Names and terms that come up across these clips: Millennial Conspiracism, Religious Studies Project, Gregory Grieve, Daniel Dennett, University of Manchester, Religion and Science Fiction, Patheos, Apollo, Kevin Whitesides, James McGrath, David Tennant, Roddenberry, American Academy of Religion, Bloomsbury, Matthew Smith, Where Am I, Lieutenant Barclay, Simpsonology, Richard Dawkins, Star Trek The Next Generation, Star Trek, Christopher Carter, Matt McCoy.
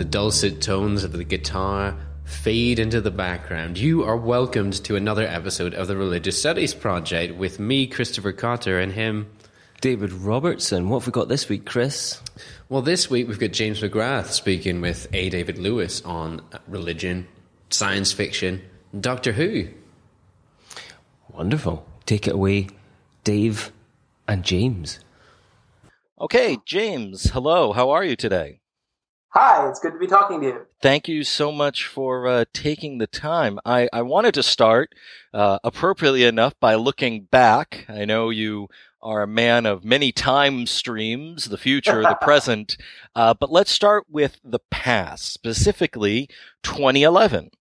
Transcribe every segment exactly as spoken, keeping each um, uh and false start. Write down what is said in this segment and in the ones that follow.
the dulcet tones of the guitar fade into the background. You are welcomed to another episode of the Religious Studies Project with me, Christopher Carter, and him, David Robertson. What have we got this week, Chris? Well, this week we've got James McGrath speaking with A. David Lewis on religion, science fiction, Doctor Who. Wonderful. Take it away, Dave and James. Okay, James, hello. How are you today? Hi, it's good to be talking to you. Thank you so much for uh, taking the time. I, I wanted to start, uh, appropriately enough, by looking back. I know you are a man of many time streams, the future, the present, uh, but let's start with the past, specifically twenty eleven.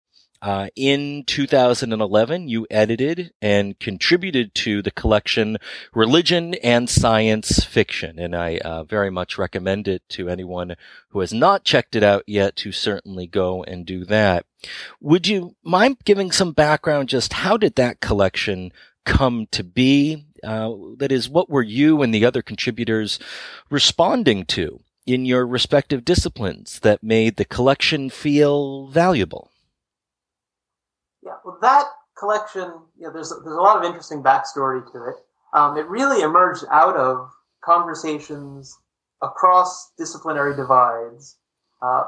Uh, in two thousand eleven, you edited and contributed to the collection Religion and Science Fiction, and I uh, very much recommend it to anyone who has not checked it out yet to certainly go and do that. Would you mind giving some background, just how did that collection come to be? Uh, that is, what were you and the other contributors responding to in your respective disciplines that made the collection feel valuable? Yeah, well, that collection, you know, there's, there's a lot of interesting backstory to it. Um, it really emerged out of conversations across disciplinary divides uh,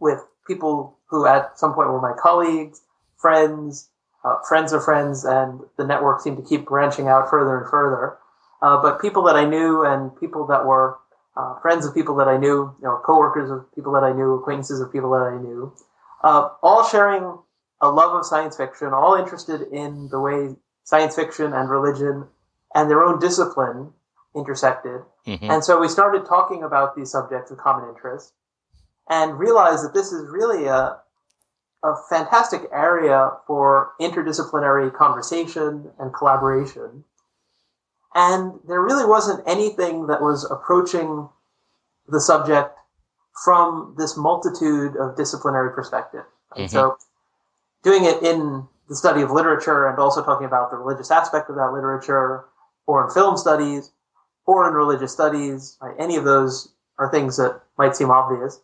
with people who at some point were my colleagues, friends, uh, friends of friends, and the network seemed to keep branching out further and further. Uh, but people that I knew and people that were uh, friends of people that I knew, you know, coworkers of people that I knew, acquaintances of people that I knew, uh, all sharing a love of science fiction, all interested in the way science fiction and religion and their own discipline intersected. Mm-hmm. And so we started talking about these subjects of common interest and realized that this is really a, a fantastic area for interdisciplinary conversation and collaboration. And there really wasn't anything that was approaching the subject from this multitude of disciplinary perspectives. Mm-hmm. So doing it in the study of literature and also talking about the religious aspect of that literature, or in film studies, or in religious studies, right? Any of those are things that might seem obvious.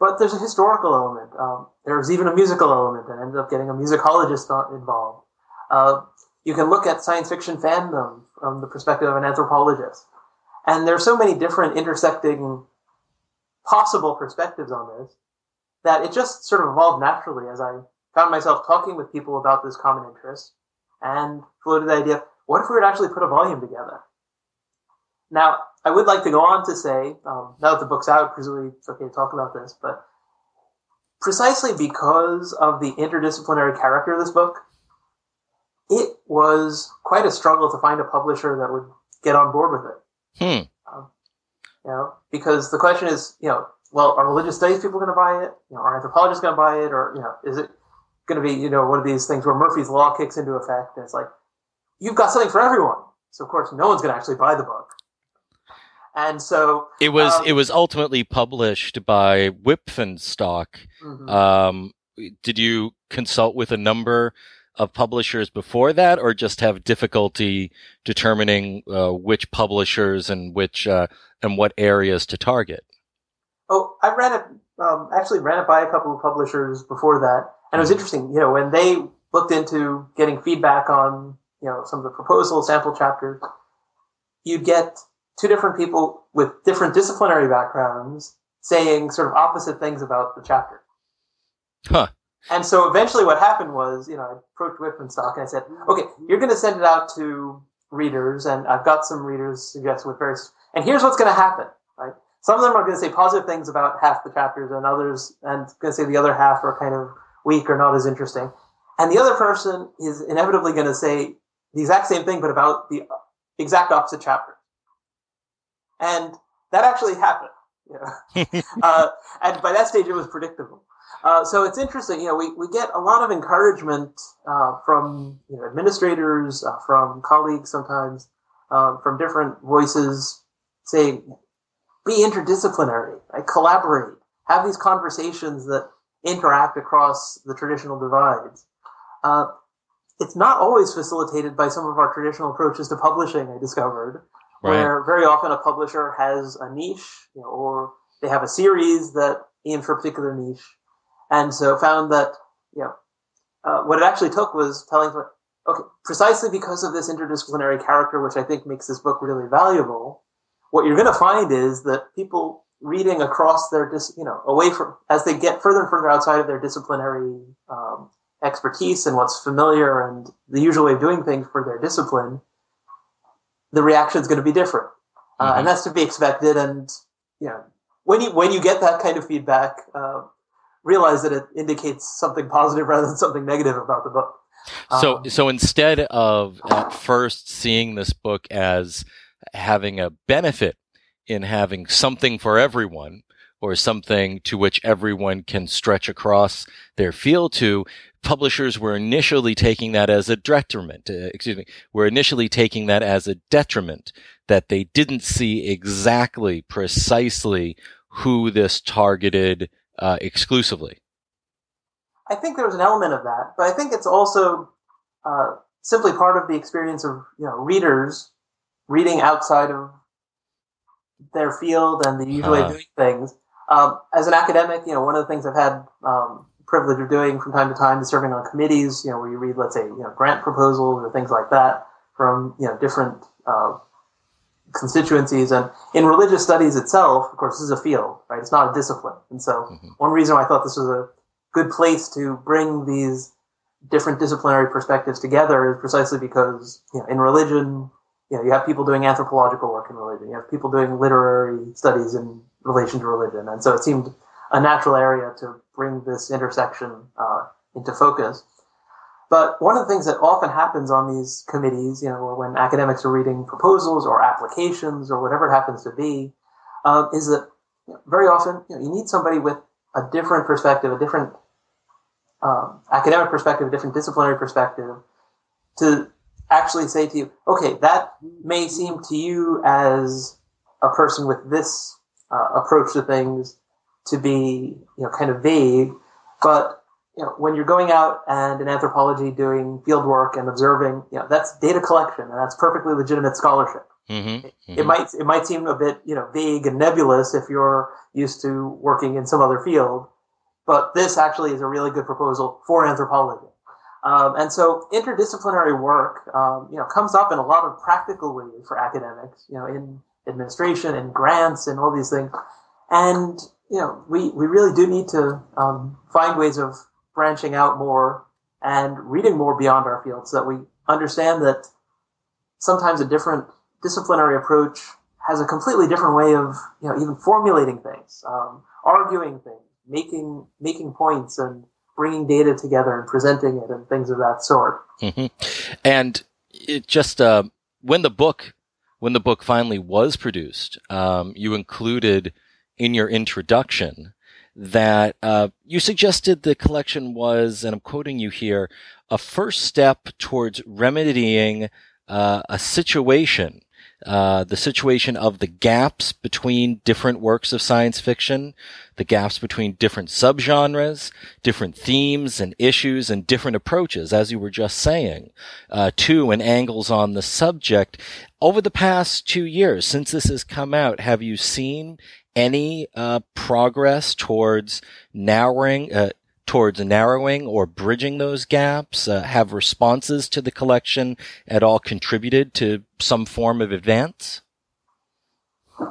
But there's a historical element. Um, there's even a musical element, and I ended up getting a musicologist involved. Uh, you can look at science fiction fandom from the perspective of an anthropologist. And there are so many different intersecting possible perspectives on this that it just sort of evolved naturally as I found myself talking with people about this common interest and floated the idea, what if we were to actually put a volume together? Now, I would like to go on to say, um, now that the book's out, presumably it's okay to talk about this, but precisely because of the interdisciplinary character of this book, it was quite a struggle to find a publisher that would get on board with it. Hmm. Um, you know, because the question is, you know, well, are religious studies people going to buy it? You know, are anthropologists going to buy it? Or, you know, is it going to be, you know, one of these things where Murphy's Law kicks into effect, and it's like, you've got something for everyone. So, of course, no one's going to actually buy the book. And so It was um, it was ultimately published by Wipf and Stock. Mm-hmm. Um, did you consult with a number of publishers before that, or just have difficulty determining uh, which publishers and which uh, and what areas to target? Oh, I ran it, um, actually ran it by a couple of publishers before that. And it was interesting, you know, when they looked into getting feedback on, you know, some of the proposal sample chapters, you'd get two different people with different disciplinary backgrounds saying sort of opposite things about the chapter. Huh. And so eventually what happened was, you know, I approached Whippenstock and I said, okay, you're going to send it out to readers, and I've got some readers suggested with various, and here's what's going to happen, right? Some of them are going to say positive things about half the chapters, and others, and going to say the other half are kind of weak or not as interesting. And the other person is inevitably going to say the exact same thing, but about the exact opposite chapter. And that actually happened. You know? uh, and by that stage, it was predictable. Uh, so it's interesting. You know, we, we get a lot of encouragement uh, from you know, administrators, uh, from colleagues sometimes, uh, from different voices saying, be interdisciplinary, right? Collaborate, have these conversations that interact across the traditional divides. Uh, it's not always facilitated by some of our traditional approaches to publishing, I discovered, right, where very often a publisher has a niche, you know, or they have a series that aimed for a particular niche, and so found that, you know, uh, what it actually took was telling someone, okay, precisely because of this interdisciplinary character, which I think makes this book really valuable, what you're going to find is that people reading across their, dis, you know, away from, as they get further and further outside of their disciplinary um, expertise and what's familiar and the usual way of doing things for their discipline, the reaction is going to be different. Uh, mm-hmm. And that's to be expected. And, you know, when you, when you get that kind of feedback, uh, realize that it indicates something positive rather than something negative about the book. Um, so, so instead of at first seeing this book as having a benefit in having something for everyone or something to which everyone can stretch across their field to, publishers were initially taking that as a detriment, uh, excuse me, were initially taking that as a detriment, that they didn't see exactly, precisely who this targeted uh, exclusively. I think there was an element of that, but I think it's also uh, simply part of the experience of, you know, readers reading outside of their field and the usual way of doing things. Um, as an academic, you know, one of the things I've had um, privilege of doing from time to time is serving on committees, you know, where you read, let's say, you know, grant proposals or things like that from, you know, different uh, constituencies. And in religious studies itself, of course, this is a field, right? It's not a discipline. And so mm-hmm. one reason why I thought this was a good place to bring these different disciplinary perspectives together is precisely because, you know, in religion, you know, you have people doing anthropological work in religion. You have people doing literary studies in relation to religion. And so it seemed a natural area to bring this intersection uh, into focus. But one of the things that often happens on these committees, you know, when academics are reading proposals or applications or whatever it happens to be, uh, is that, you know, very often, you know, you need somebody with a different perspective, a different um, academic perspective, a different disciplinary perspective to actually say to you, okay, that may seem to you as a person with this uh, approach to things to be, you know, kind of vague, but, you know, when you're going out and in anthropology doing field work and observing, you know, that's data collection and that's perfectly legitimate scholarship. Mm-hmm. It, mm-hmm. it might it might seem a bit, you know, vague and nebulous if you're used to working in some other field, but this actually is a really good proposal for anthropology. Um, and so interdisciplinary work, um, you know, comes up in a lot of practical ways for academics, you know, in administration and grants and all these things. And, you know, we, we really do need to um, find ways of branching out more and reading more beyond our field so that we understand that sometimes a different disciplinary approach has a completely different way of, you know, even formulating things, um, arguing things, making making points and bringing data together and presenting it and things of that sort. Mm-hmm. And it just, uh, when the book, when the book finally was produced, um, you included in your introduction that, uh, you suggested the collection was, and I'm quoting you here, a first step towards remedying, uh, a situation, uh, the situation of the gaps between different works of science fiction, the gaps between different subgenres, different themes and issues and different approaches, as you were just saying, uh, to and angles on the subject. Over the past two years, since this has come out, have you seen any, uh, progress towards narrowing, uh, towards narrowing or bridging those gaps? Uh, have responses to the collection at all contributed to some form of advance?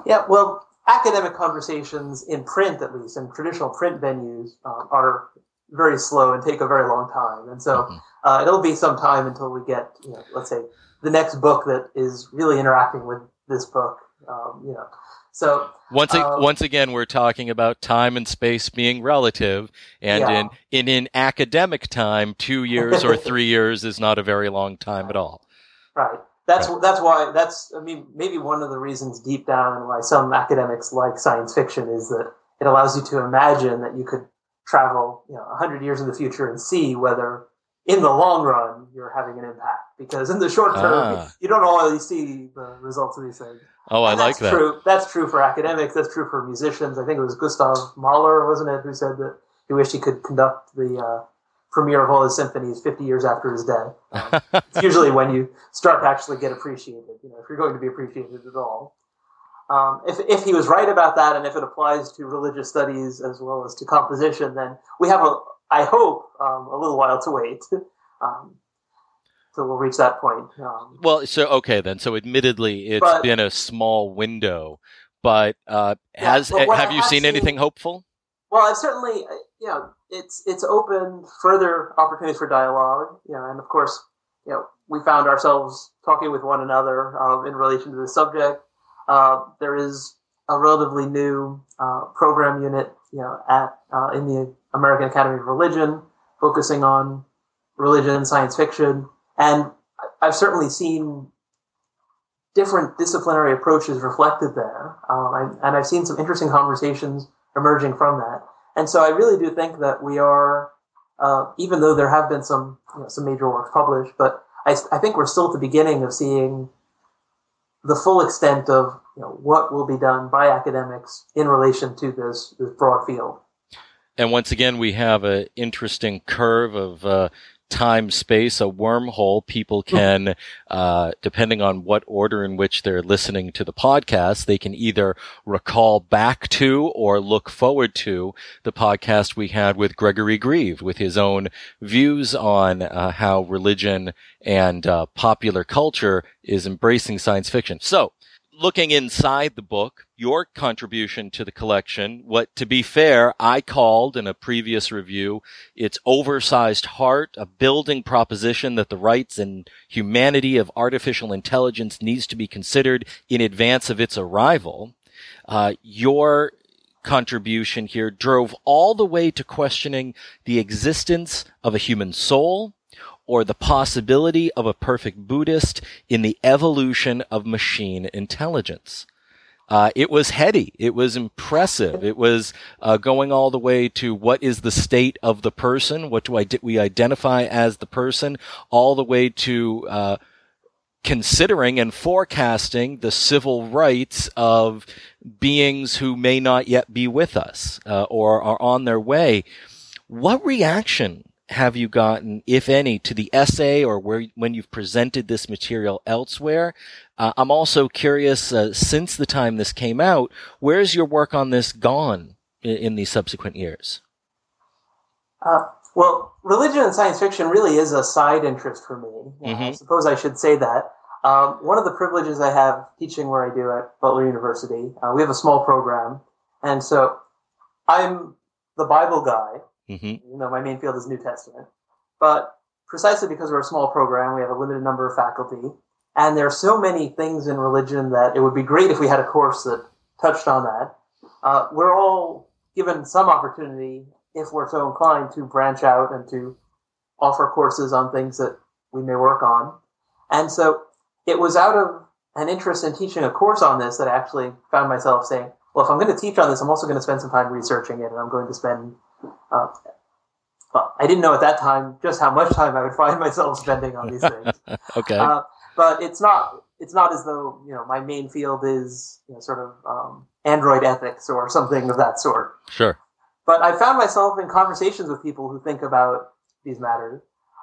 Yeah, well, academic conversations in print, at least, in traditional print venues, uh, are very slow and take a very long time. And so mm-hmm. uh, it'll be some time until we get, you know, let's say, the next book that is really interacting with this book, um, you know. So once um, once again, we're talking about time and space being relative, and yeah. in, in in academic time, two years or three years is not a very long time at all. Right. That's right. that's why that's I mean maybe one of the reasons deep down why some academics like science fiction is that it allows you to imagine that you could travel, you know, a hundred years in the future and see whether in the long run you're having an impact, because in the short term ah. you don't always see the results of these things. Oh, I like that. True. That's true for academics. That's true for musicians. I think it was Gustav Mahler, wasn't it, who said that he wished he could conduct the uh, premiere of all his symphonies fifty years after his death. Um, it's usually when you start to actually get appreciated, you know, if you're going to be appreciated at all. Um, if, if he was right about that, and if it applies to religious studies as well as to composition, then we have, a, I hope, um, a little while to wait. um, so we'll reach that point. Um, well, so okay then. So admittedly, it's but, been a small window, but uh, has yeah, but have I you have seen, seen anything hopeful? Well, I've certainly, you know, it's it's opened further opportunities for dialogue, you know, and of course, you know, we found ourselves talking with one another um, in relation to the subject. Uh, there is a relatively new uh, program unit, you know, at uh, in the American Academy of Religion, focusing on religion and science fiction. And I've certainly seen different disciplinary approaches reflected there, uh, and, and I've seen some interesting conversations emerging from that. And so I really do think that we are, uh, even though there have been some you know, some major works published, but I, I think we're still at the beginning of seeing the full extent of you know, what will be done by academics in relation to this, this broad field. And once again, we have an interesting curve of uh, time, space, a wormhole. People can, uh, depending on what order in which they're listening to the podcast, they can either recall back to or look forward to the podcast we had with Gregory Grieve, with his own views on uh, how religion and uh, popular culture is embracing science fiction. So, looking inside the book, your contribution to the collection, what, to be fair, I called in a previous review, its oversized heart, a building proposition that the rights and humanity of artificial intelligence needs to be considered in advance of its arrival. Uh, your contribution here drove all the way to questioning the existence of a human soul, or the possibility of a perfect Buddhist in the evolution of machine intelligence. Uh, it was heady. It was impressive. It was uh, going all the way to what is the state of the person? What do I d- we identify as the person? All the way to uh, considering and forecasting the civil rights of beings who may not yet be with us uh, or are on their way. What reaction have you gotten, if any, to the essay or where when you've presented this material elsewhere? Uh, I'm also curious, uh, since the time this came out, where's your work on this gone in, in the subsequent years? Uh, well, religion and science fiction really is a side interest for me. Mm-hmm. I suppose I should say that. Um, one of the privileges I have teaching where I do at Butler University, uh, we have a small program, and so I'm the Bible guy. Mm-hmm. You know, my main field is New Testament. But precisely because we're a small program, we have a limited number of faculty, and there are so many things in religion that it would be great if we had a course that touched on that. Uh, we're all given some opportunity, if we're so inclined, to branch out and to offer courses on things that we may work on. And so it was out of an interest in teaching a course on this that I actually found myself saying, well, if I'm going to teach on this, I'm also going to spend some time researching it, and I'm going to spend... Uh, well, I didn't know at that time just how much time I would find myself spending on these things. Okay, uh, but it's not—it's not as though you know my main field is you know, sort of um, Android ethics or something of that sort. Sure. But I found myself in conversations with people who think about these matters,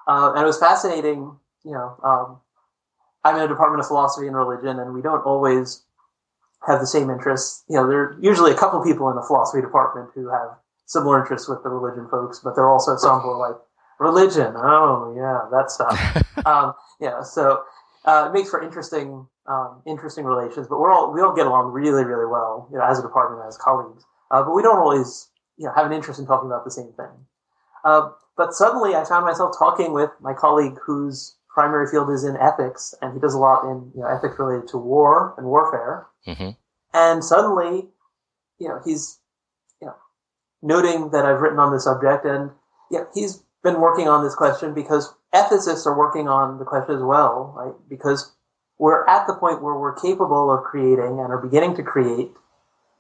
uh, and it was fascinating. You know, um, I'm in a department of philosophy and religion, and we don't always have the same interests. You know, there are usually a couple people in the philosophy department who have similar interests with the religion folks, but they're also some who are like, religion, oh, yeah, that stuff. um, yeah, so uh, it makes for interesting um, interesting relations, but we're all, we all get along really, really well, you know, as a department, as colleagues, uh, but we don't always you know, have an interest in talking about the same thing. Uh, but suddenly I found myself talking with my colleague whose primary field is in ethics, and he does a lot in you know, ethics related to war and warfare, mm-hmm. and suddenly you know, he's noting that I've written on the subject, and yeah, he's been working on this question because ethicists are working on the question as well, right? Because we're at the point where we're capable of creating and are beginning to create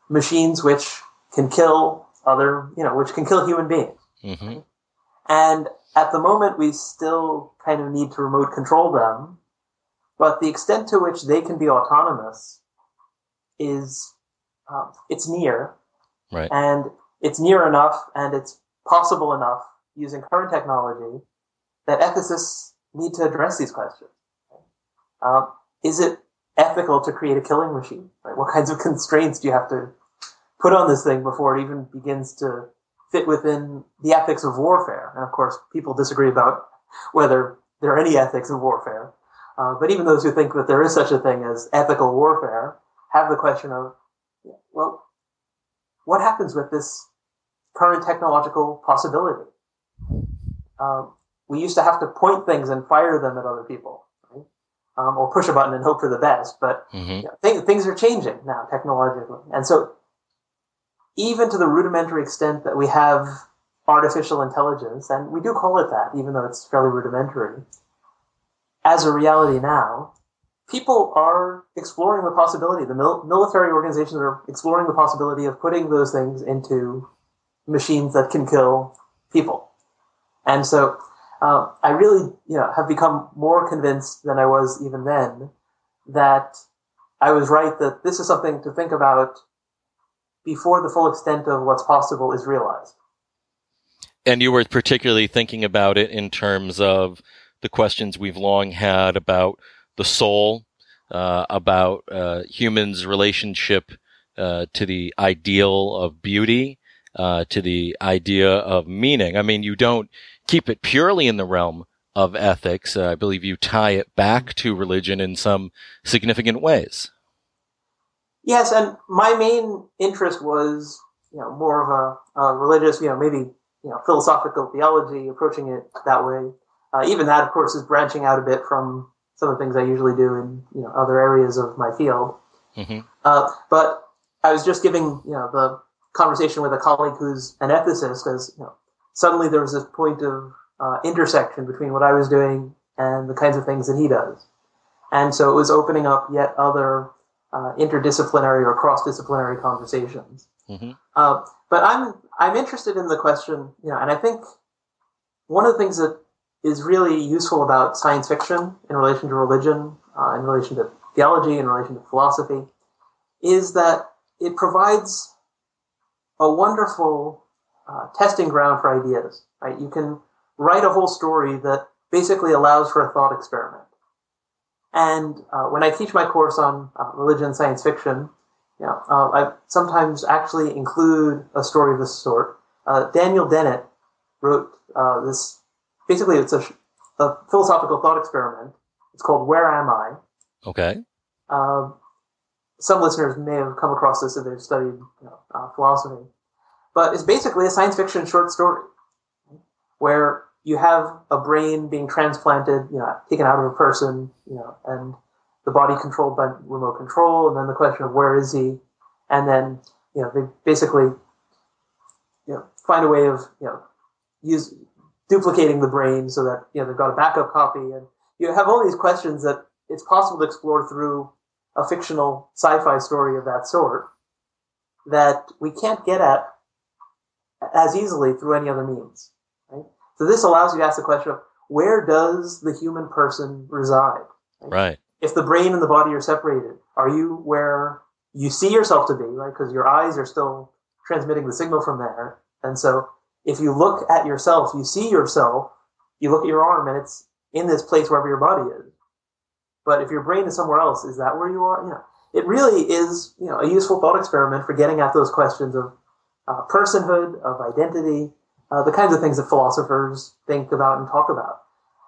machines which can kill other, you know, which can kill human beings. Mm-hmm. Right? And at the moment, we still kind of need to remote control them, but the extent to which they can be autonomous is, um, it's near. Right. And it's near enough and it's possible enough using current technology that ethicists need to address these questions. Uh, is it ethical to create a killing machine? Right? What kinds of constraints do you have to put on this thing before it even begins to fit within the ethics of warfare? And of course, people disagree about whether there are any ethics in warfare. Uh, but even those who think that there is such a thing as ethical warfare have the question of, well, what happens with this current technological possibility? Um, we used to have to point things and fire them at other people, right? um, or push a button and hope for the best. But mm-hmm. you know, th- things are changing now technologically. And so even to the rudimentary extent that we have artificial intelligence, and we do call it that, even though it's fairly rudimentary, as a reality now, people are exploring the possibility. The mil- military organizations are exploring the possibility of putting those things into machines that can kill people. And so uh, I really you know, have become more convinced than I was even then that I was right, that this is something to think about before the full extent of what's possible is realized. And you were particularly thinking about it in terms of the questions we've long had about the soul, uh, about uh, humans' relationship uh, to the ideal of beauty, uh, to the idea of meaning. I mean, you don't keep it purely in the realm of ethics. Uh, I believe you tie it back to religion in some significant ways. Yes, and my main interest was, you know, more of a, a religious, you know, maybe you know, philosophical theology, approaching it that way. Uh, even that, of course, is branching out a bit from some of the things I usually do in you know, other areas of my field. Mm-hmm. Uh, but I was just giving you know the conversation with a colleague who's an ethicist, because you know, suddenly there was this point of uh, intersection between what I was doing and the kinds of things that he does. And so it was opening up yet other uh, interdisciplinary or cross-disciplinary conversations. Mm-hmm. Uh, but I'm I'm interested in the question, you know, and I think one of the things that is really useful about science fiction in relation to religion, uh, in relation to theology, in relation to philosophy, is that it provides a wonderful uh, testing ground for ideas. Right? You can write a whole story that basically allows for a thought experiment. And uh, when I teach my course on uh, religion and science fiction, you know, uh, I sometimes actually include a story of this sort. Uh, Daniel Dennett wrote uh, this. Basically, it's a, a philosophical thought experiment. It's called Where Am I? Okay. Um, some listeners may have come across this if they've studied you know, uh, philosophy. But it's basically a science fiction short story where you have a brain being transplanted, you know, taken out of a person, you know, and the body controlled by remote control, and then the question of where is he? And then, you know, they basically you know, find a way of, you know, use... duplicating the brain so that you know they've got a backup copy, and you have all these questions that it's possible to explore through a fictional sci-fi story of that sort that we can't get at as easily through any other means. Right? So this allows you to ask the question of where does the human person reside? Right? Right. If the brain and the body are separated, are you where you see yourself to be? Right, because your eyes are still transmitting the signal from there, and so. If you look at yourself, you see yourself, you look at your arm, and it's in this place wherever your body is. But if your brain is somewhere else, is that where you are? You know, it really is you know, a useful thought experiment for getting at those questions of uh, personhood, of identity, uh, the kinds of things that philosophers think about and talk about.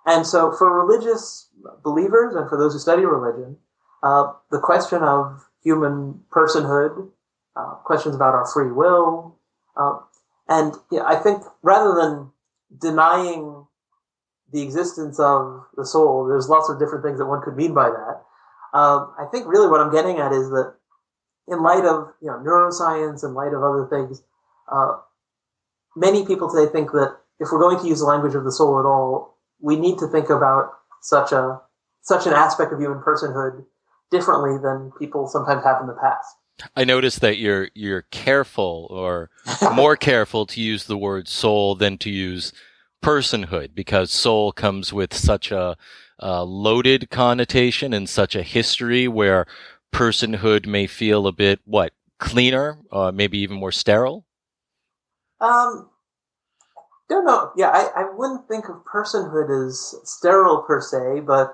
And so for religious believers and for those who study religion, uh, the question of human personhood, uh, questions about our free will, uh, And you know, I think rather than denying the existence of the soul, there's lots of different things that one could mean by that. Uh, I think really what I'm getting at is that in light of you know, neuroscience, in light of other things, uh, many people today think that if we're going to use the language of the soul at all, we need to think about such a such an aspect of human personhood differently than people sometimes have in the past. I noticed that you're you're careful or more careful to use the word soul than to use personhood, because soul comes with such a, a loaded connotation and such a history where personhood may feel a bit, what, cleaner, uh, maybe even more sterile? Um, don't know. Yeah, I, I wouldn't think of personhood as sterile per se, but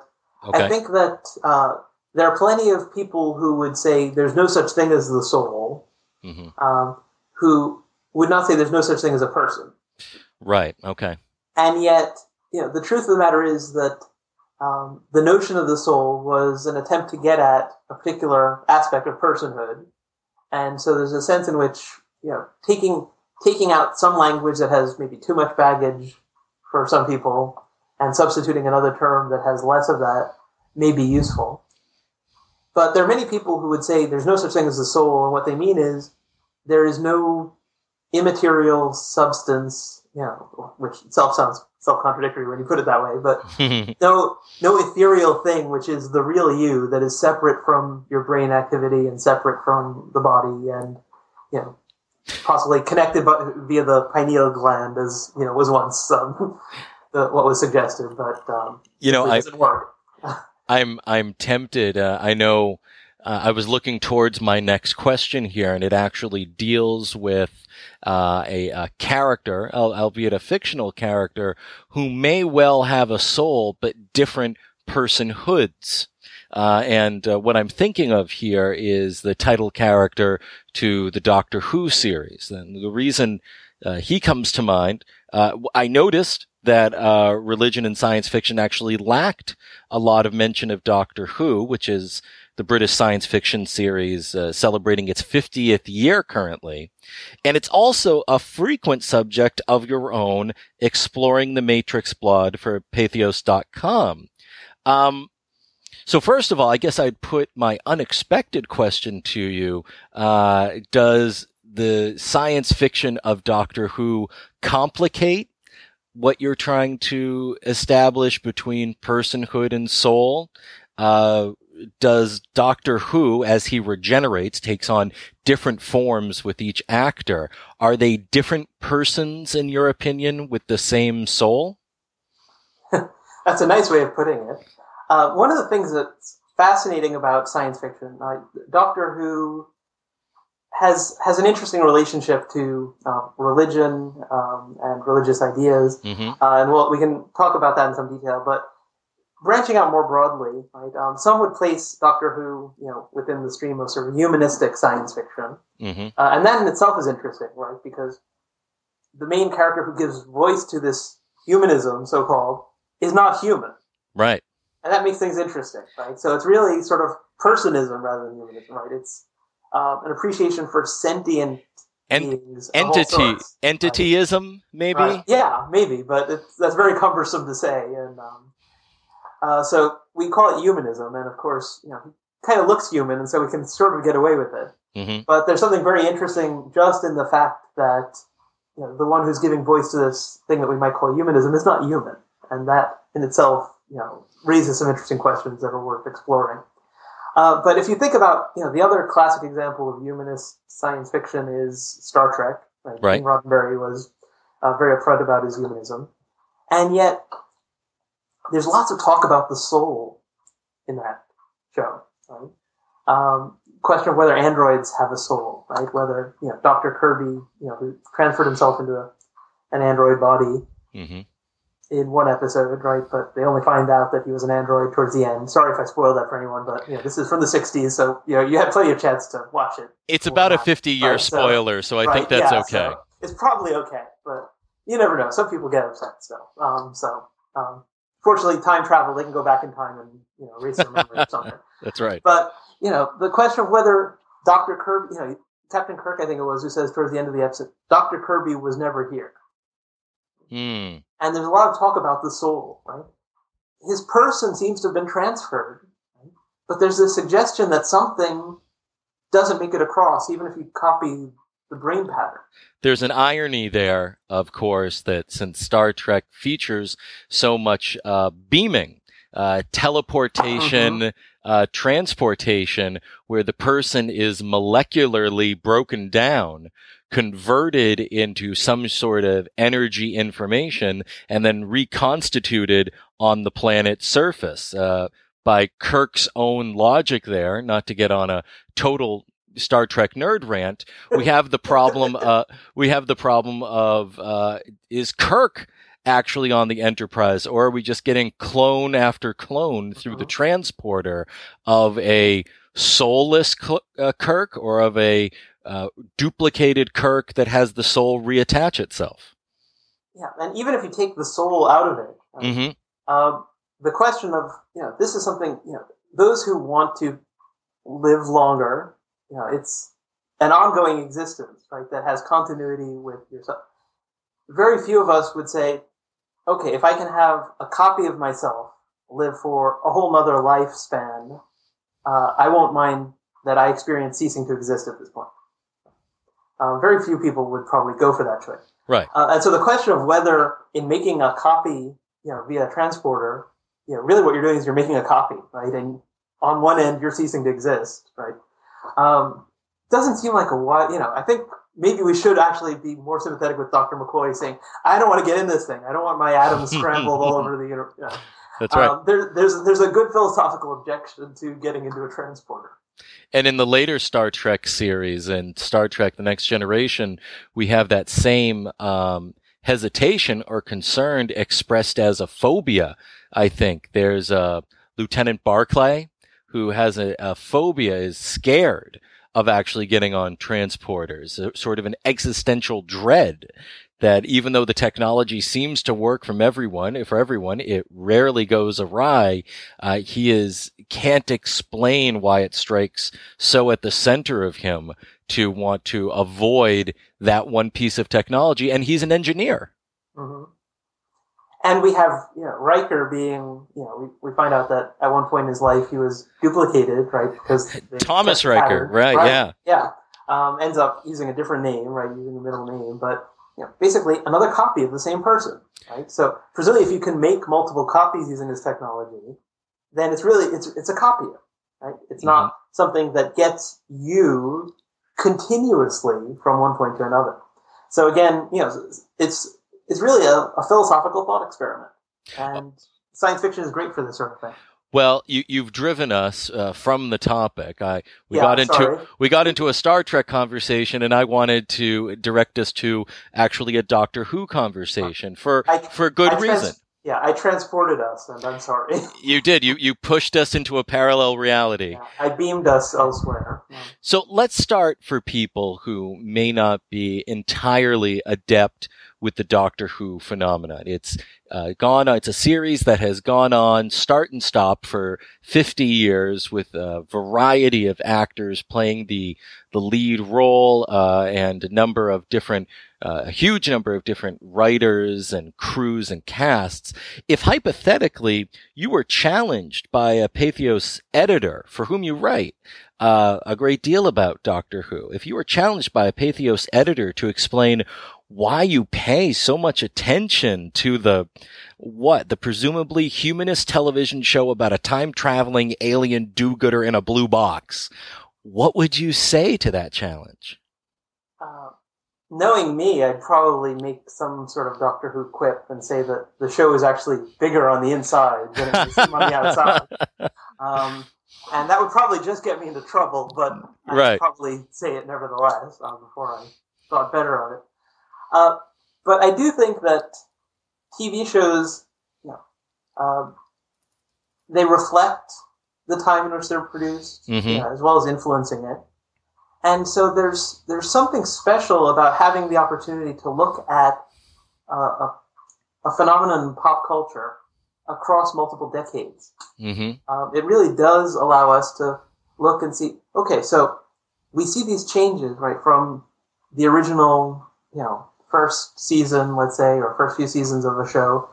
okay. I think that uh, There are plenty of people who would say there's no such thing as the soul, mm-hmm. um, who would not say there's no such thing as a person. Right, okay. And yet, you know, the truth of the matter is that um, the notion of the soul was an attempt to get at a particular aspect of personhood. And so there's a sense in which, you know, taking taking out some language that has maybe too much baggage for some people and substituting another term that has less of that may be useful. But there are many people who would say there's no such thing as the soul, and what they mean is there is no immaterial substance, you know, which itself sounds self-contradictory when you put it that way, but no no ethereal thing which is the real you that is separate from your brain activity and separate from the body and, you know, possibly connected by, via the pineal gland, as, you know, was once um, the, what was suggested, but um, you know, it doesn't I... work. I'm I'm tempted. Uh, I know uh, I was looking towards my next question here, and it actually deals with uh, a, a character, albeit a fictional character, who may well have a soul, but different personhoods. Uh, and uh, what I'm thinking of here is the title character to the Doctor Who series. And the reason uh, he comes to mind, uh, I noticed that uh Religion and Science Fiction actually lacked a lot of mention of Doctor Who, which is the British science fiction series uh, celebrating its fiftieth year currently. And it's also a frequent subject of your own Exploring the Matrix blog for patheos dot com. Um so first of all, I guess I'd put my unexpected question to you. Uh does the science fiction of Doctor Who complicate what you're trying to establish between personhood and soul? Uh, does Doctor Who, as he regenerates, takes on different forms with each actor? Are they different persons, in your opinion, with the same soul? That's a nice way of putting it. Uh, one of the things that's fascinating about science fiction, uh, Doctor Who has has an interesting relationship to uh, religion um, and religious ideas. Mm-hmm. Uh, and we'll, we can talk about that in some detail. But branching out more broadly, right, um, some would place Doctor Who, you know, within the stream of sort of humanistic science fiction. Mm-hmm. Uh, and that in itself is interesting, right? Because the main character who gives voice to this humanism, so-called, is not human. Right. And that makes things interesting, right? So it's really sort of personism rather than humanism, right? It's Um, an appreciation for sentient en- beings. Entity. Entityism, right? Maybe? Right. Yeah, maybe, but it's, that's very cumbersome to say. And um, uh, so we call it humanism, and of course, you know, it kind of looks human, and so we can sort of get away with it. Mm-hmm. But there's something very interesting just in the fact that, you know, the one who's giving voice to this thing that we might call humanism is not human. And that in itself, you know, raises some interesting questions that are worth exploring. Uh, but if you think about, you know, the other classic example of humanist science fiction is Star Trek. Right? Right. Roddenberry was uh, very upfront about his humanism. And yet, there's lots of talk about the soul in that show. Right? Um, question of whether androids have a soul, right? Whether, you know, Doctor Kirby, you know, who transferred himself into a, an android body, mm-hmm. in one episode, right? But they only find out that he was an android towards the end. Sorry if I spoiled that for anyone, but you know, this is from the sixties, so you know, you had plenty of chance to watch it. It's about a fifty-year right? spoiler, so, so I right, think that's yeah, okay. So it's probably okay, but you never know. Some people get upset still. So. Um, so, um, fortunately, time travel, they can go back in time and, you know, erase their memory or something. That's right. But, you know, the question of whether Doctor Kirby, you know, Captain Kirk, I think it was, who says towards the end of the episode, Doctor Kirby was never here. Hmm. And there's a lot of talk about the soul, right? His person seems to have been transferred, right? But there's this suggestion that something doesn't make it across, even if you copy the brain pattern. There's an irony there, of course, that since Star Trek features so much uh, beaming, uh, teleportation, mm-hmm. uh, transportation, where the person is molecularly broken down, converted into some sort of energy information and then reconstituted on the planet's surface. Uh, by Kirk's own logic there, not to get on a total Star Trek nerd rant, we have the problem, uh, we have the problem of, uh, is Kirk actually on the Enterprise, or are we just getting clone after clone through the transporter of a soulless cl- uh, Kirk or of a uh, duplicated Kirk that has the soul reattach itself? Yeah, and even if you take the soul out of it, um, mm-hmm. uh, the question of, you know, this is something, you know, those who want to live longer, you know, it's an ongoing existence, right, that has continuity with yourself. Very few of us would say, okay, if I can have a copy of myself live for a whole nother lifespan, uh, I won't mind that I experience ceasing to exist at this point. Uh, very few people would probably go for that choice. Right. Uh, and so the question of whether in making a copy, you know, via transporter, you know, really what you're doing is you're making a copy, right? And on one end, you're ceasing to exist, right? Um, doesn't seem like a why, you know, I think maybe we should actually be more sympathetic with Doctor McCoy saying, I don't want to get in this thing. I don't want my atoms scrambled all over the universe. You know. That's right. Um, there, there's, there's a good philosophical objection to getting into a transporter. And in the later Star Trek series and Star Trek The Next Generation, we have that same um, hesitation or concern expressed as a phobia, I think. There's uh, Lieutenant Barclay, who has a, a phobia, is scared of actually getting on transporters, sort of an existential dread that even though the technology seems to work from everyone, for everyone, it rarely goes awry. Uh, he is can't explain why it strikes so at the center of him to want to avoid that one piece of technology. And he's an engineer. Mm-hmm. And we have, you know, Riker being, you know, we, we find out that at one point in his life he was duplicated, right? Because Thomas Riker, right, right? Yeah, yeah. Um, ends up using a different name, right? Using the middle name, but you know, basically another copy of the same person, right? So presumably, if you can make multiple copies using this technology, then it's really it's it's a copy, right? It's mm-hmm. not something that gets you continuously from one point to another. So again, you know, it's. It's really a, a philosophical thought experiment, and science fiction is great for this sort of thing. Well, you, you've driven us uh, from the topic. I we yeah, got into sorry. we got into a Star Trek conversation, and I wanted to direct us to actually a Doctor Who conversation for I, for good I trans- reason. Yeah, I transported us, and I'm sorry. You did. You you pushed us into a parallel reality. Yeah, I beamed us elsewhere. Yeah. So let's start for people who may not be entirely adept with the Doctor Who phenomenon. It's uh, gone on, it's a series that has gone on start and stop for fifty years with a variety of actors playing the, the lead role, uh, and a number of different, uh, a huge number of different writers and crews and casts. If hypothetically you were challenged by a Patheos editor for whom you write, uh, a great deal about Doctor Who, if you were challenged by a Patheos editor to explain why you pay so much attention to the, what, the presumably humanist television show about a time-traveling alien do-gooder in a blue box, what would you say to that challenge? Uh, knowing me, I'd probably make some sort of Doctor Who quip and say that the show is actually bigger on the inside than it is on the outside. Um, and that would probably just get me into trouble, but I'd right. probably say it nevertheless uh, before I thought better of it. Uh, but I do think that T V shows, you know, uh, they reflect the time in which they're produced, mm-hmm. you know, as well as influencing it. And so there's there's something special about having the opportunity to look at uh, a, a phenomenon in pop culture across multiple decades. Mm-hmm. Uh, it really does allow us to look and see, okay, so we see these changes, right, from the original, you know, first season, let's say, or first few seasons of a show,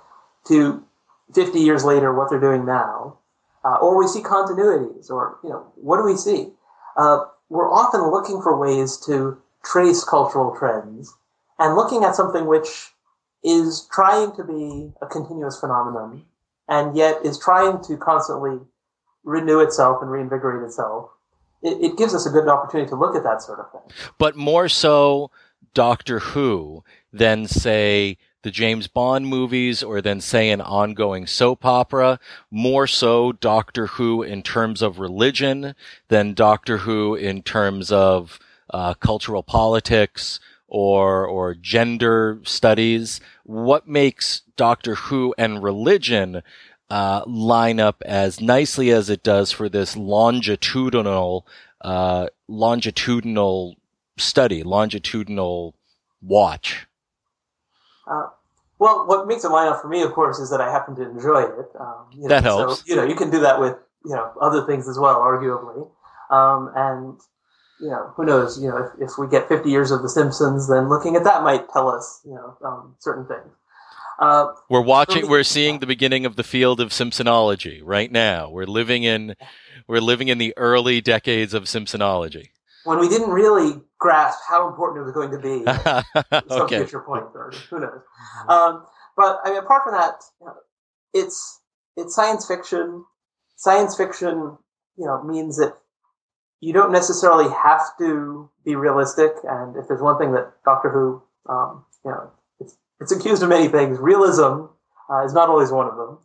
to fifty years later, what they're doing now, uh, or we see continuities, or, you know, what do we see? Uh, we're often looking for ways to trace cultural trends, and looking at something which is trying to be a continuous phenomenon, and yet is trying to constantly renew itself and reinvigorate itself, it, it gives us a good opportunity to look at that sort of thing. But more so Doctor Who than, say, the James Bond movies or than, say, an ongoing soap opera, more so Doctor Who in terms of religion than Doctor Who in terms of uh, cultural politics or or gender studies? What makes Doctor Who and religion uh line up as nicely as it does for this longitudinal uh longitudinal study, longitudinal watch? Uh, well, what makes it line up for me, of course, is that I happen to enjoy it. Um, you know, that helps. So, you know, you can do that with, you know, other things as well, arguably. Um, and, you know, who knows, you know, if, if we get fifty years of The Simpsons, then looking at that might tell us, you know, um, certain things. Uh, we're watching, so we, we're seeing the beginning of the field of Simpsonology right now. We're living in, we're living in the early decades of Simpsonology, when we didn't really grasp how important it was going to be at some okay. future point, or who knows. Um, but I mean, apart from that, you know, it's it's science fiction. Science fiction, you know, means that you don't necessarily have to be realistic. And if there's one thing that Doctor Who, um, you know, it's it's accused of many things. Realism uh, is not always one of them.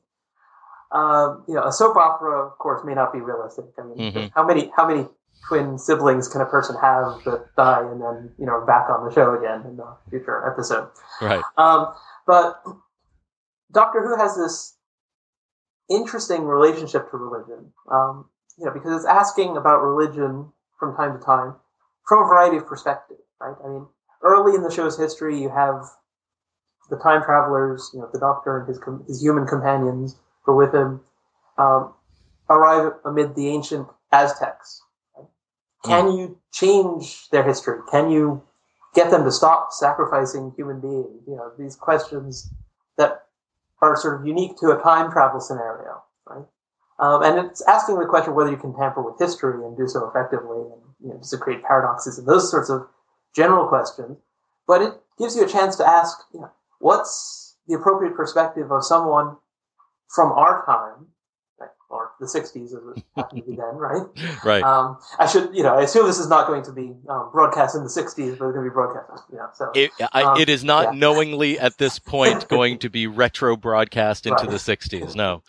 Uh, you know, a soap opera, of course, may not be realistic. I mean, mm-hmm. how many how many twin siblings can a person have that die and then, you know, back on the show again in the future episode? Right. Um, but Doctor Who has this interesting relationship to religion, um, you know, because it's asking about religion from time to time from a variety of perspectives, right? I mean, early in the show's history, you have the time travelers, you know, the Doctor and his, com- his human companions who are with him, um, arrive amid the ancient Aztecs. Can you change their history? Can you get them to stop sacrificing human beings? You know, these questions that are sort of unique to a time travel scenario, right? Um, and it's asking the question whether you can tamper with history and do so effectively, and, you know, to create paradoxes and those sorts of general questions. But it gives you a chance to ask, you know, what's the appropriate perspective of someone from our time, or the sixties, as it happened to be then, right? Right. Um, I should, you know, I assume this is not going to be um, broadcast in the sixties, but it's going to be broadcast. Yeah. So it, I, um, it is not yeah. knowingly at this point going to be retro broadcast into right. the sixties. No.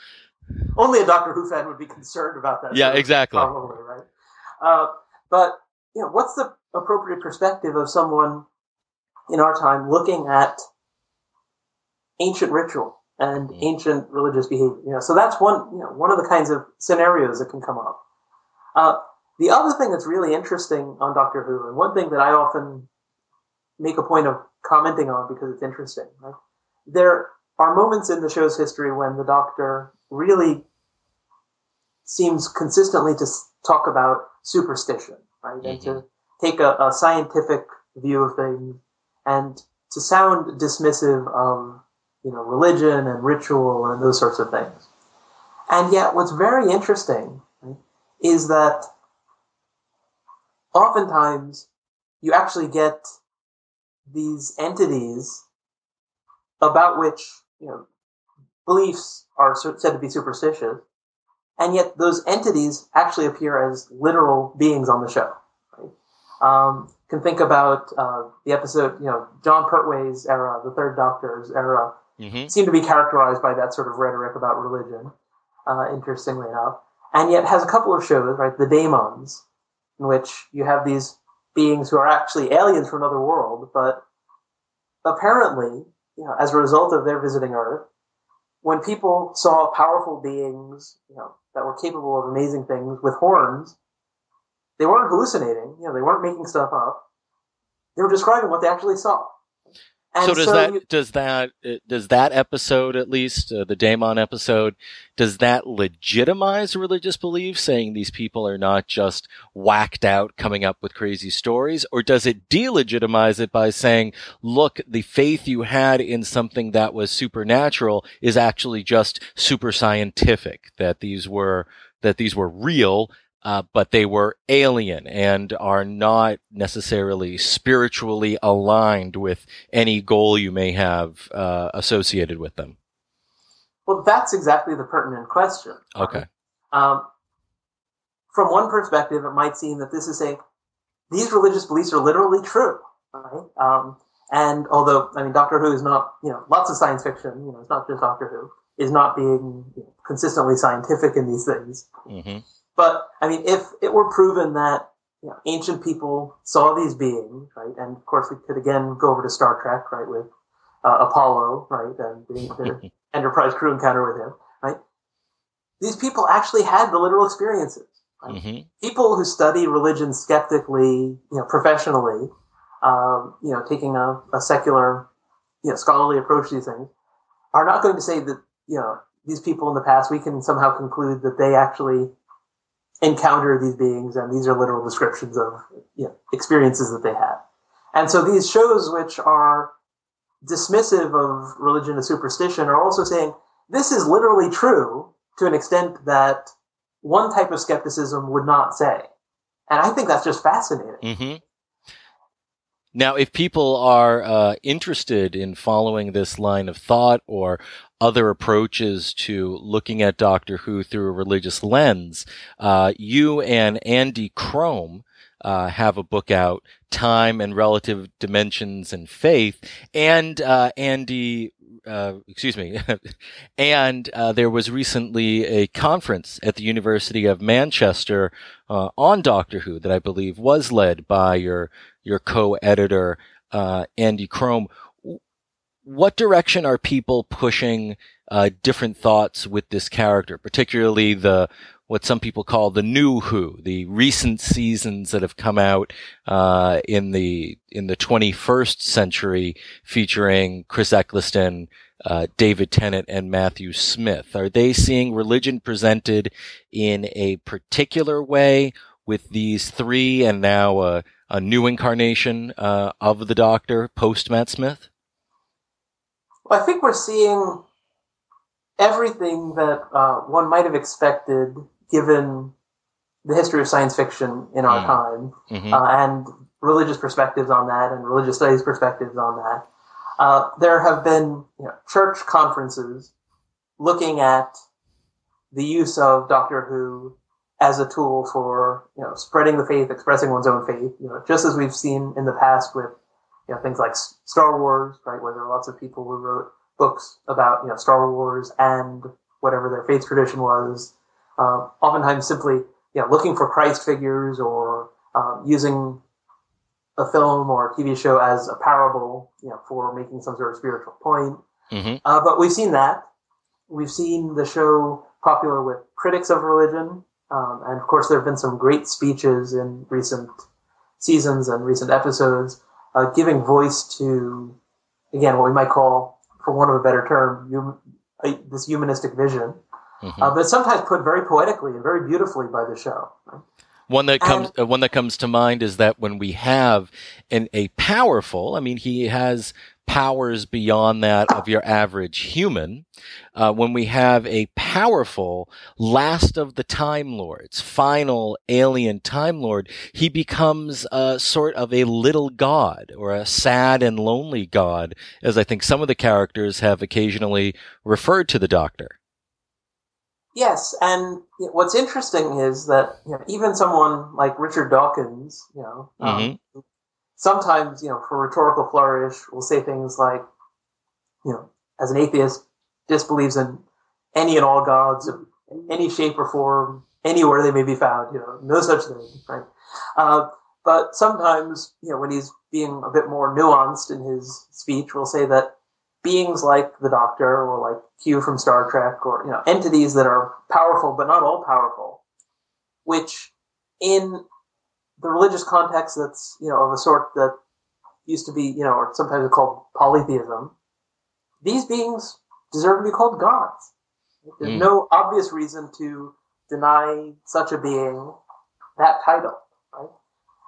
Only a Doctor Who fan would be concerned about that. Yeah, so exactly. Probably right. Uh, but you know, what's the appropriate perspective of someone in our time looking at ancient ritual and ancient religious behavior? You know, so that's one, you know, one of the kinds of scenarios that can come up. Uh, the other thing that's really interesting on Doctor Who, and one thing that I often make a point of commenting on because it's interesting, right? There are moments in the show's history when the Doctor really seems consistently to talk about superstition, right? Mm-hmm. And to take a, a scientific view of things and to sound dismissive of, you know, religion and ritual and those sorts of things. And yet what's very interesting, right, is that oftentimes you actually get these entities about which, you know, beliefs are said to be superstitious, and yet those entities actually appear as literal beings on the show. Right? Um, can think about uh, the episode, you know, John Pertwee's era, the Third Doctor's era, mm-hmm. seem to be characterized by that sort of rhetoric about religion, uh, interestingly enough, and yet has a couple of shows, right, the Daemons, in which you have these beings who are actually aliens from another world, but apparently, you know, as a result of their visiting Earth, when people saw powerful beings, you know, that were capable of amazing things with horns, they weren't hallucinating, you know, they weren't making stuff up. They were describing what they actually saw. And so does so that you, does that does that episode, at least uh, the Daemon episode, does that legitimize religious belief, saying these people are not just whacked out coming up with crazy stories, or does it delegitimize it by saying, look, the faith you had in something that was supernatural is actually just super scientific, that these were that these were real, uh, but they were alien and are not necessarily spiritually aligned with any goal you may have uh, associated with them? Well, that's exactly the pertinent question. Okay. Um, from one perspective, it might seem that this is saying these religious beliefs are literally true, right? Um, and although, I mean, Doctor Who is not, you know, lots of science fiction, you know, it's not just Doctor Who, is not being, you know, consistently scientific in these things. Mm-hmm. But, I mean, if it were proven that you know, ancient people saw these beings, right? And of course, we could again go over to Star Trek, right, with uh, Apollo, right, and the, the Enterprise crew encounter with him, right? These people actually had the literal experiences. Right? Mm-hmm. People who study religion skeptically, you know, professionally, um, you know, taking a, a secular, you know, scholarly approach to these things, are not going to say that, you know, these people in the past, we can somehow conclude that they actually encounter these beings, and these are literal descriptions of, you know, experiences that they had. And so these shows, which are dismissive of religion and superstition, are also saying, this is literally true to an extent that one type of skepticism would not say. And I think that's just fascinating. Mm-hmm. Now, if people are uh, interested in following this line of thought or other approaches to looking at Doctor Who through a religious lens, uh, you and Andy Crome uh, have a book out, Time and Relative Dimensions and Faith, and uh, Andy... Uh, excuse me. and uh, there was recently a conference at the University of Manchester uh, on Doctor Who that I believe was led by your your co-editor, uh, Andy Crome. What direction are people pushing uh, different thoughts with this character, particularly the what some people call the new Who, the recent seasons that have come out uh, in the in the twenty-first century, featuring Chris Eccleston, uh, David Tennant, and Matthew Smith? Are they seeing religion presented in a particular way with these three, and now uh, a new incarnation uh, of the Doctor post Matt Smith? Well, I think we're seeing everything that uh, one might have expected, given the history of science fiction in our time, mm-hmm. uh, and religious perspectives on that, and religious studies perspectives on that. Uh, there have been, you know, church conferences looking at the use of Doctor Who as a tool for, you know, spreading the faith, expressing one's own faith, you know, just as we've seen in the past with, you know, things like Star Wars, right, where there are lots of people who wrote books about, you know, Star Wars and whatever their faith tradition was, uh, oftentimes simply, you know, looking for Christ figures, or um, using a film or a T V show as a parable, you know, for making some sort of spiritual point. Mm-hmm. Uh, but we've seen that. We've seen the show popular with critics of religion. Um, and of course, there have been some great speeches in recent seasons and recent episodes, uh, giving voice to, again, what we might call, for want of a better term, hum- uh, this humanistic vision, mm-hmm. uh, but sometimes put very poetically and very beautifully by the show. Right? One that comes, and, uh, one that comes to mind is that when we have an a powerful, I mean, he has powers beyond that of your average human. Uh, when we have a powerful last of the Time Lords, final alien Time Lord, he becomes a sort of a little god, or a sad and lonely god, as I think some of the characters have occasionally referred to the Doctor. Yes, and what's interesting is that, you know, even someone like Richard Dawkins, you know, mm-hmm. um, sometimes, you know, for rhetorical flourish, we'll say things like, you know, as an atheist, disbelieves in any and all gods, in any shape or form, anywhere they may be found, you know, no such thing, right? Uh, but sometimes, you know, when he's being a bit more nuanced in his speech, we'll say that beings like the Doctor, or like Q from Star Trek, or, you know, entities that are powerful but not all powerful, which in the religious context that's, you know, of a sort that used to be, you know, or sometimes called polytheism, these beings deserve to be called gods. There's mm. no obvious reason to deny such a being that title, right?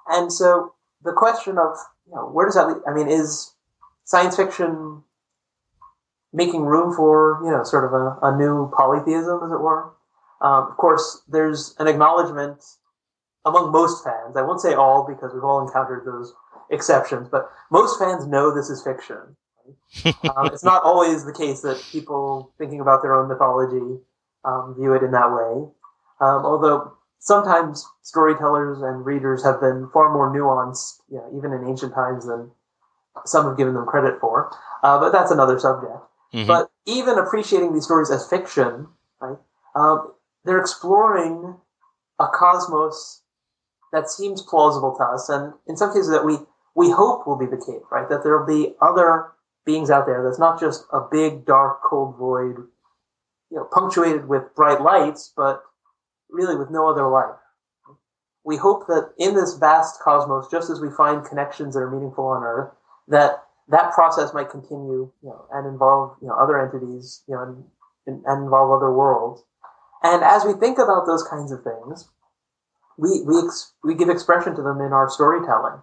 And so the question of, you know, where does that lead? I mean, is science fiction making room for, you know, sort of a, a new polytheism, as it were? Um, of course, there's an acknowledgement among most fans, I won't say all because we've all encountered those exceptions, but most fans know this is fiction. Right? um, it's not always the case that people thinking about their own mythology um, view it in that way, um, although sometimes storytellers and readers have been far more nuanced, you know, even in ancient times, than some have given them credit for. Uh, but that's another subject. Mm-hmm. But even appreciating these stories as fiction, right, um, they're exploring a cosmos that seems plausible to us, and in some cases that we, we hope will be the case, right? That there will be other beings out there that's not just a big, dark, cold void, you know, punctuated with bright lights, but really with no other life. We hope that in this vast cosmos, just as we find connections that are meaningful on Earth, that that process might continue, you know, and involve, you know, other entities, you know, and, and, and involve other worlds. And as we think about those kinds of things, we we ex- we give expression to them in our storytelling.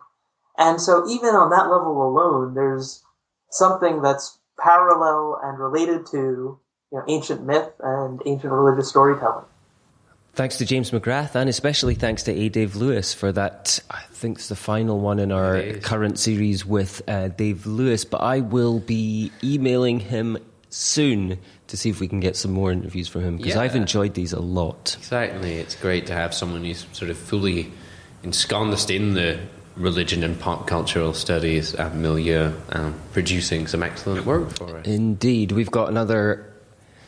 And so even on that level alone, there's something that's parallel and related to, you know, ancient myth and ancient religious storytelling. Thanks to James McGrath, and especially thanks to A. Dave Lewis for that, I think it's the final one in our current series with uh, Dave Lewis, but I will be emailing him soon to see if we can get some more interviews from him, because yeah. I've enjoyed these a lot. Exactly, it's great to have someone who's sort of fully ensconced in the religion and pop cultural studies at milieu, um, producing some excellent work for us. Indeed, we've got another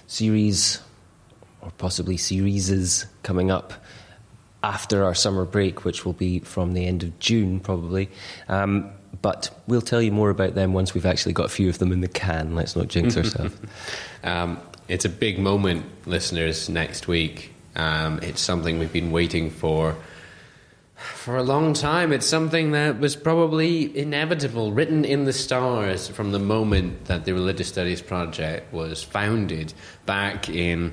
series, or possibly series, coming up after our summer break, which will be from the end of June, probably. Um, but we'll tell you more about them once we've actually got a few of them in the can. Let's not jinx ourselves. Um, it's a big moment, listeners, next week. Um, it's something we've been waiting for for a long time. It's something that was probably inevitable, written in the stars from the moment that the Religious Studies Project was founded back in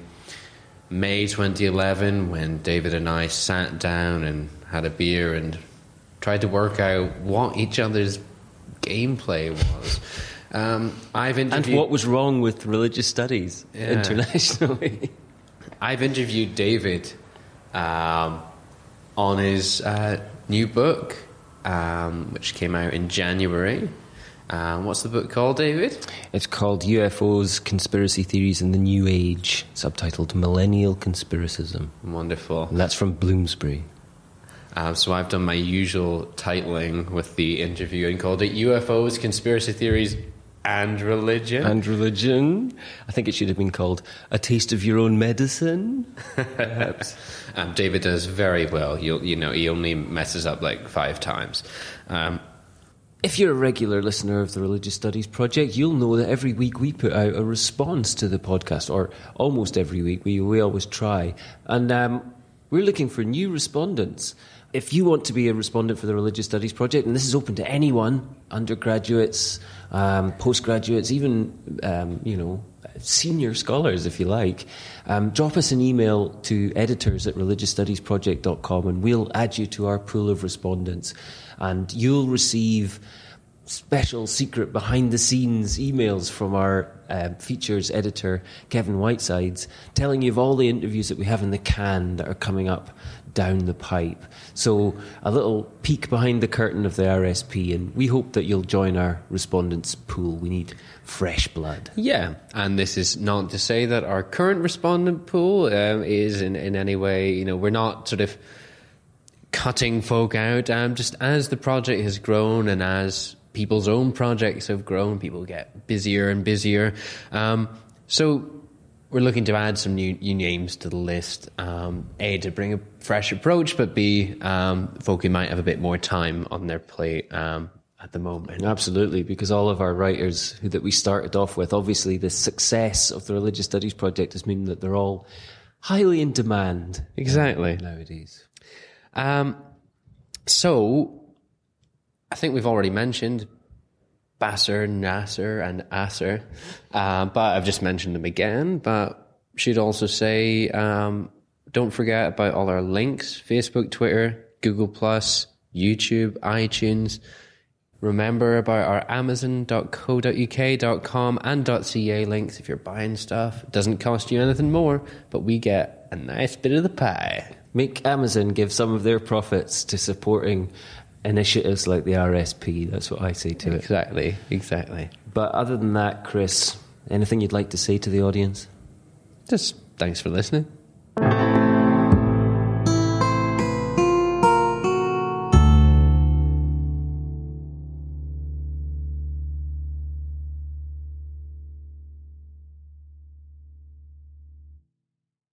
May twenty eleven, when David and I sat down and had a beer and tried to work out what each other's gameplay was. Um, I've interviewed... And what was wrong with religious studies yeah. internationally. I've interviewed David um, on his uh, new book, um, which came out in January. Um, what's the book called, David? It's called U F Os, Conspiracy Theories in the New Age, subtitled Millennial Conspiracism. Wonderful. And that's from Bloomsbury. Um, so I've done my usual titling with the interview and called it U F Os, Conspiracy Theories and Religion. And Religion. I think it should have been called A Taste of Your Own Medicine, perhaps. um, David does very well. You'll, you know, he only messes up like five times. Um If you're a regular listener of the Religious Studies Project, you'll know that every week we put out a response to the podcast, or almost every week. We we always try. And um, we're looking for new respondents. If you want to be a respondent for the Religious Studies Project, and this is open to anyone, undergraduates, um, postgraduates, even, um, you know, senior scholars, if you like, um, drop us an email to editors at religiousstudiesproject dot com, and we'll add you to our pool of respondents. And you'll receive special secret behind-the-scenes emails from our uh, features editor, Kevin Whitesides, telling you of all the interviews that we have in the can that are coming up down the pipe. So a little peek behind the curtain of the R S P, and we hope that you'll join our respondents pool. We need fresh blood. Yeah, and this is not to say that our current respondent pool um, is in, in any way, you know, we're not sort of cutting folk out. Um, just as the project has grown and as people's own projects have grown, people get busier and busier. Um, so we're looking to add some new, new names to the list. Um, a, to bring a fresh approach, but B, um, folk who might have a bit more time on their plate um, at the moment. Absolutely, because all of our writers who, that we started off with, obviously the success of the Religious Studies Project has meant that they're all highly in demand. Exactly. Nowadays. Um, so I think we've already mentioned Basser, Nasser, and Asser, uh, but I've just mentioned them again. But should also say, um, don't forget about all our links: Facebook, Twitter, Google Plus, YouTube, iTunes. Remember about our amazon dot co dot u k, .com and .ca links if you're buying stuff. It doesn't cost you anything more, but we get a nice bit of the pie. Make Amazon give some of their profits to supporting initiatives like the R S P. That's what I say to it. Exactly, exactly. But other than that, Chris, anything you'd like to say to the audience? Just thanks for listening.